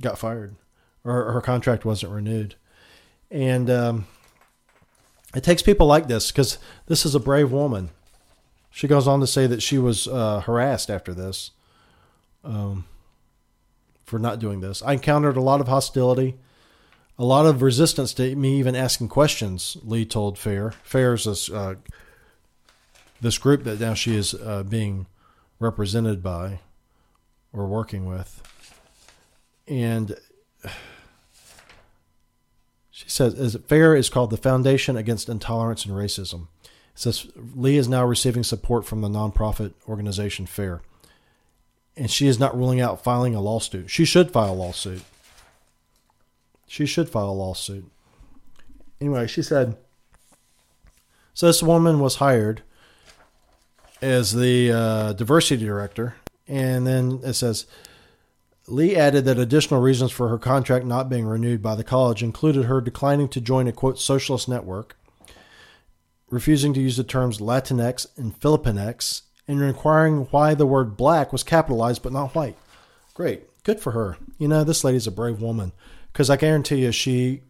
got fired. Or her contract wasn't renewed. And um, it takes people like this, because this is a brave woman. She goes on to say that she was uh, harassed after this um, for not doing this. I encountered a lot of hostility, a lot of resistance to me even asking questions, Lee told FAIR. FAIR is this, uh, this group that now she is uh, being represented by or working with. And she says, FAIR is called the Foundation Against Intolerance and Racism. It says, Lee is now receiving support from the nonprofit organization FAIR. And she is not ruling out filing a lawsuit. She should file a lawsuit. She should file a lawsuit. Anyway, she said, so this woman was hired as the uh, diversity director. And then it says, Lee added that additional reasons for her contract not being renewed by the college included her declining to join a, quote, socialist network, refusing to use the terms Latinx and Philippinex, and inquiring why the word black was capitalized but not white. Great. Good for her. You know, this lady's a brave woman, because I guarantee you she,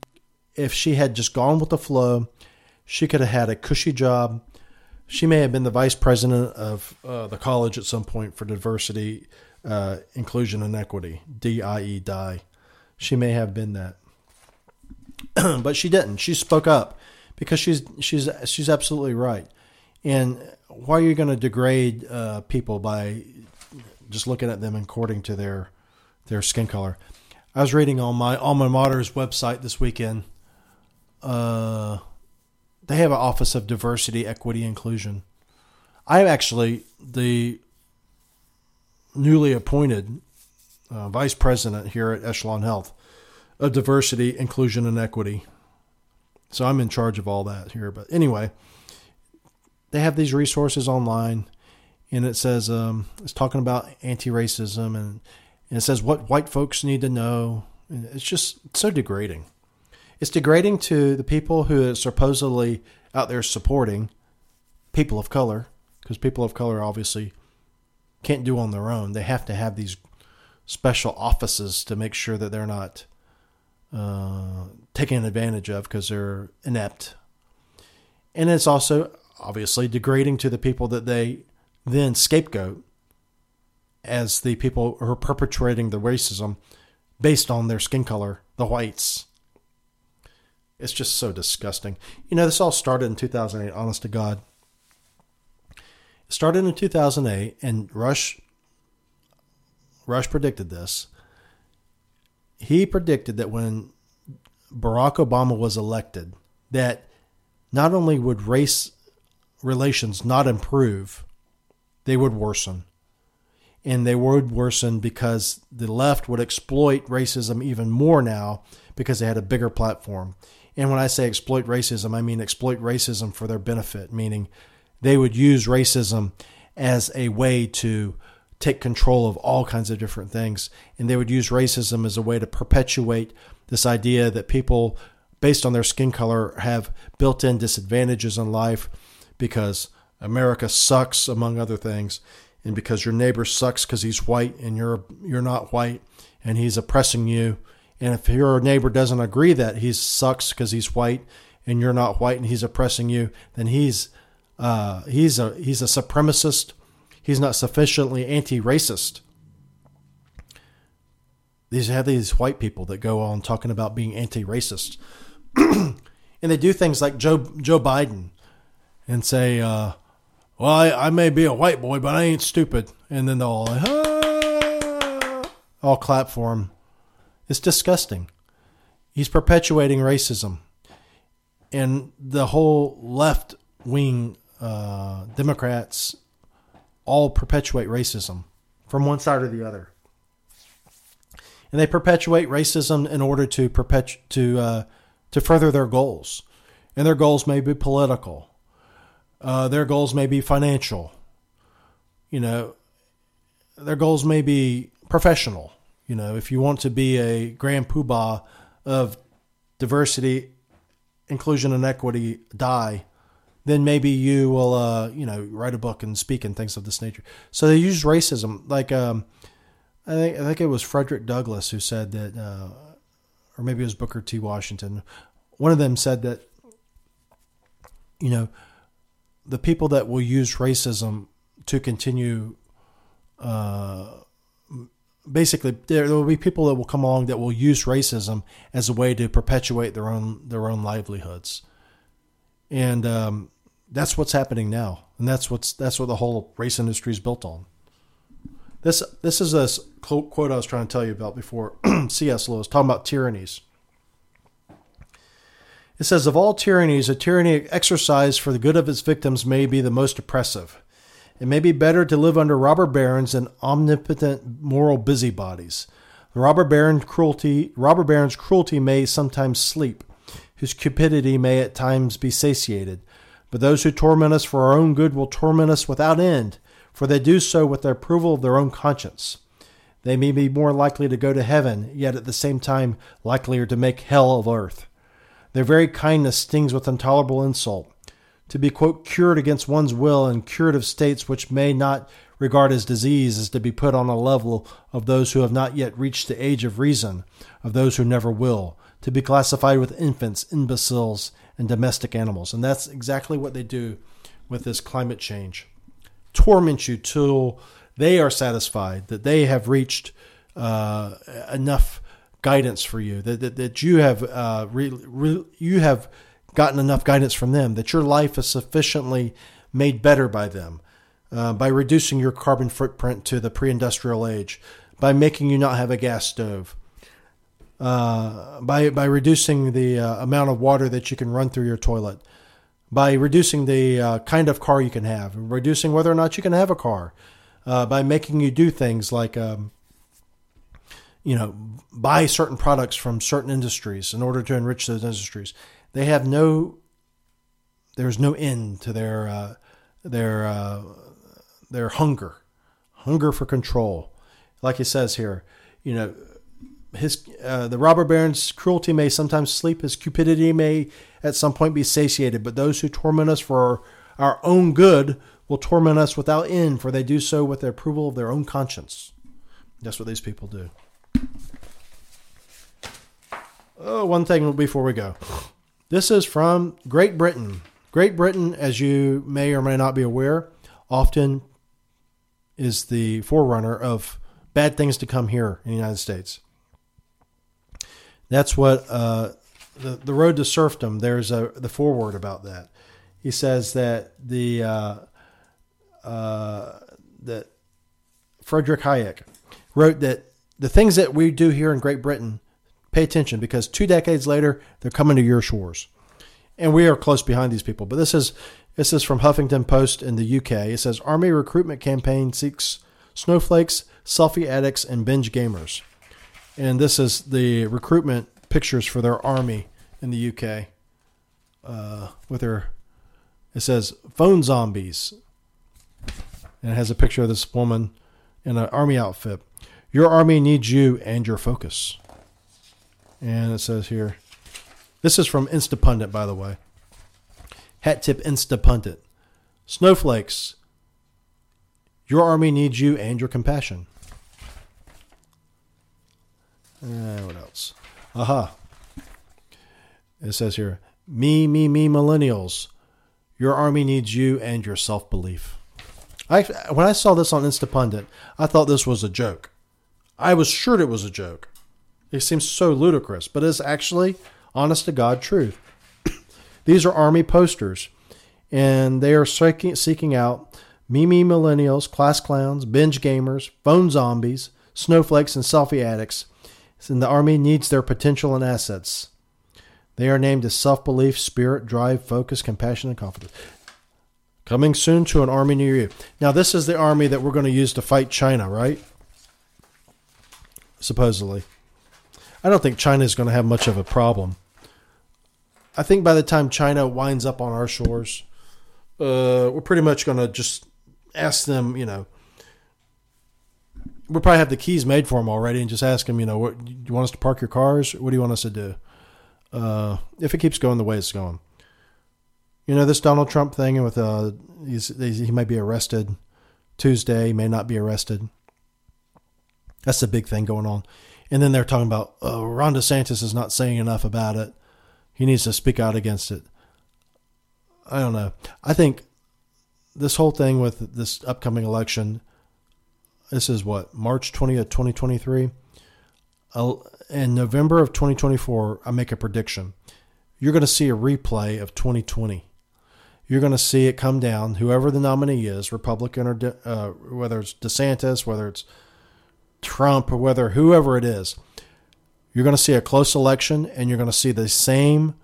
if she had just gone with the flow, she could have had a cushy job. She may have been the vice president of uh, the college at some point for diversity, Uh, inclusion and equity, D I E, D I E. She may have been that, but she didn't. She spoke up because she's she's she's absolutely right. And why are you going to degrade uh, people by just looking at them according to their their skin color? I was reading on my alma mater's website this weekend. Uh, they have an office of diversity, equity, inclusion. I'm actually the newly appointed uh, vice president here at Echelon Health of diversity, inclusion, and equity. So I'm in charge of all that here. But anyway, they have these resources online, and it says, um, it's talking about anti-racism, and, and it says what white folks need to know. And it's just so degrading. It's degrading to the people who are supposedly out there supporting people of color, because people of color obviously can't do on their own. They have to have these special offices to make sure that they're not uh, taken advantage of because they're inept. And it's also obviously degrading to the people that they then scapegoat as the people who are perpetrating the racism based on their skin color, the whites. It's just so disgusting. You know, this all started in two thousand eight, honest to God. Started in two thousand eight, and Rush Rush predicted this. He predicted that when Barack Obama was elected, that not only would race relations not improve, they would worsen. And they would worsen because the left would exploit racism even more now because they had a bigger platform. And when I say exploit racism, I mean exploit racism for their benefit, meaning they would use racism as a way to take control of all kinds of different things. And they would use racism as a way to perpetuate this idea that people, based on their skin color, have built-in disadvantages in life because America sucks, among other things, and because your neighbor sucks because he's white and you're you're not white and he's oppressing you. And if your neighbor doesn't agree that he sucks because he's white and you're not white and he's oppressing you, then he's Uh, he's a he's a supremacist. He's not sufficiently anti-racist. These have these white people that go on talking about being anti-racist. And they do things like Joe Joe Biden and say, uh, well, I, I may be a white boy, but I ain't stupid. And then they'll all, like, ah, all clap for him. It's disgusting. He's perpetuating racism. And the whole left-wing uh, Democrats all perpetuate racism from one side or the other. And they perpetuate racism in order to perpetu- to uh, to further their goals. And their goals may be political. Uh, their goals may be financial. You know, their goals may be professional. You know, if you want to be a grand poobah of diversity, inclusion, and equity, die, then maybe you will, uh, you know, write a book and speak and things of this nature. So they use racism. Like, um, I think I think it was Frederick Douglass who said that, uh, or maybe it was Booker T. Washington. One of them said that, you know, the people that will use racism to continue, uh, basically, there will be people that will come along that will use racism as a way to perpetuate their own their own livelihoods, and um, that's what's happening now, and that's what's that's what the whole race industry is built on. This this is a quote I was trying to tell you about before. C S Lewis talking about tyrannies. It says, of all tyrannies, a tyranny exercised for the good of its victims may be the most oppressive. It may be better to live under robber barons than omnipotent moral busybodies. The robber baron cruelty, robber baron's cruelty may sometimes sleep, whose cupidity may at times be satiated. But those who torment us for our own good will torment us without end, for they do so with the approval of their own conscience. They may be more likely to go to heaven, yet at the same time likelier to make hell of earth. Their very kindness stings with intolerable insult. To be, quote, cured against one's will in curative states which may not regard as disease is to be put on a level of those who have not yet reached the age of reason, of those who never will, to be classified with infants, imbeciles, and domestic animals. And that's exactly what they do with this climate change. Torment you till they are satisfied, that they have reached uh, enough guidance for you, that that, that you have uh, re, re, you have gotten enough guidance from them, that your life is sufficiently made better by them, uh, by reducing your carbon footprint to the pre-industrial age, by making you not have a gas stove, uh, by by reducing the uh, amount of water that you can run through your toilet, by reducing the uh, kind of car you can have, reducing whether or not you can have a car, uh, by making you do things like, um, you know, buy certain products from certain industries in order to enrich those industries. They have no, there's no end to their, uh, their, uh, their hunger, hunger for control. Like he says here, you know, his, uh, the robber baron's cruelty may sometimes sleep. His cupidity may at some point be satiated, but those who torment us for our, our own good will torment us without end, for they do so with the approval of their own conscience. That's what these people do. Oh, one thing before we go. This is from Great Britain. Great Britain, as you may or may not be aware, often is the forerunner of bad things to come here in the United States. That's what uh, the the road to serfdom. There's a the foreword about that. He says that the uh, uh, that Friedrich Hayek wrote that the things that we do here in Great Britain. Pay attention, because two decades later, they're coming to your shores. And we are close behind these people. But this is this is from Huffington Post in the U K. It says, Army recruitment campaign seeks snowflakes, selfie addicts, and binge gamers. And this is the recruitment pictures for their army in the U K. Uh, with their, it says, phone zombies. And it has a picture of this woman in an army outfit. Your army needs you and your focus. And it says here, this is from Instapundit, by the way. Hat tip Instapundit. Snowflakes. Your army needs you and your compassion. Uh, what else? Aha. It says here, me, me, me, millennials. Your army needs you and your self-belief. I, when I saw this on Instapundit, I thought this was a joke. I was sure it was a joke. It seems so ludicrous, but it's actually honest to God truth. These are Army posters, and they are seeking, seeking out meme millennials, class clowns, binge gamers, phone zombies, snowflakes, and selfie addicts. And the Army needs their potential and assets. They are named as self-belief, spirit, drive, focus, compassion, and confidence. Coming soon to an Army near you. Now, this is the Army that we're going to use to fight China, right? Supposedly. I don't think China is going to have much of a problem. I think by the time China winds up on our shores, uh, we're pretty much going to just ask them, you know, we'll probably have the keys made for them already and just ask them, you know, what do you want us to park your cars? What do you want us to do? Uh, if it keeps going the way it's going. You know, this Donald Trump thing with uh, he's, he's, he might be arrested Tuesday, may not be arrested. That's the big thing going on. And then they're talking about uh, Ron DeSantis is not saying enough about it. He needs to speak out against it. I don't know. I think this whole thing with this upcoming election, this is what, March twentieth, twenty twenty-three? In November of twenty twenty-four, I make a prediction. You're going to see a replay of twenty twenty. You're going to see it come down, whoever the nominee is, Republican or De, uh, whether it's DeSantis, whether it's Trump, or whether whoever it is. You're going to see a close election, and you're going to see the same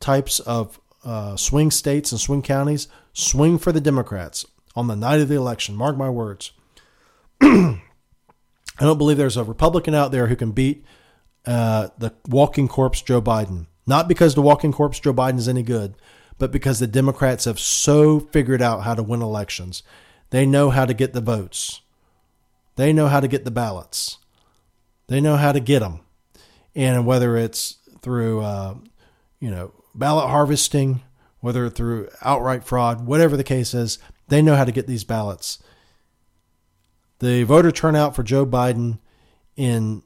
types of uh, swing states and swing counties swing for the Democrats on the night of the election. Mark my words. I don't believe there's a Republican out there who can beat uh, the walking corpse Joe Biden. Not because the walking corpse Joe Biden is any good, but because the Democrats have so figured out how to win elections. They know how to get the votes. They know how to get the ballots. They know how to get them. And whether it's through, uh, you know, ballot harvesting, whether through outright fraud, whatever the case is, they know how to get these ballots. The voter turnout for Joe Biden in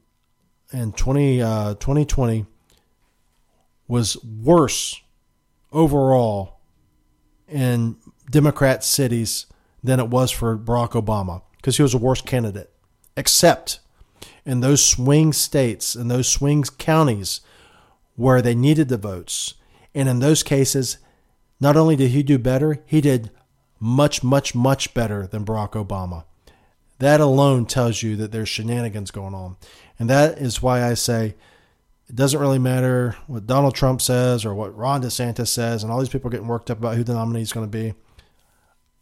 in twenty twenty was worse overall in Democrat cities than it was for Barack Obama because he was the worst candidate, except in those swing states and those swing counties where they needed the votes. And in those cases, not only did he do better, he did much, much, much better than Barack Obama. That alone tells you that there's shenanigans going on. And that is why I say, it doesn't really matter what Donald Trump says or what Ron DeSantis says, and all these people are getting worked up about who the nominee is going to be.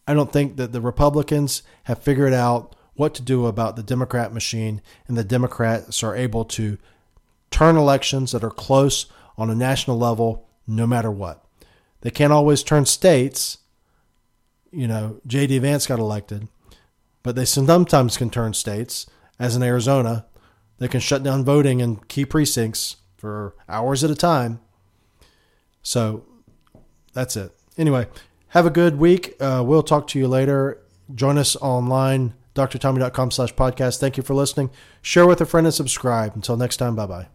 I don't think that the Republicans have figured out what to do about the Democrat machine, and the Democrats are able to turn elections that are close on a national level no matter what. They can't always turn states. You know, J D Vance got elected, but they sometimes can turn states, as in Arizona. They can shut down voting in key precincts for hours at a time. So that's it. Anyway, have a good week. Uh, we'll talk to you later. Join us online, d r tommy dot com slash podcast. Thank you for listening. Share with a friend and subscribe. Until next time, bye-bye.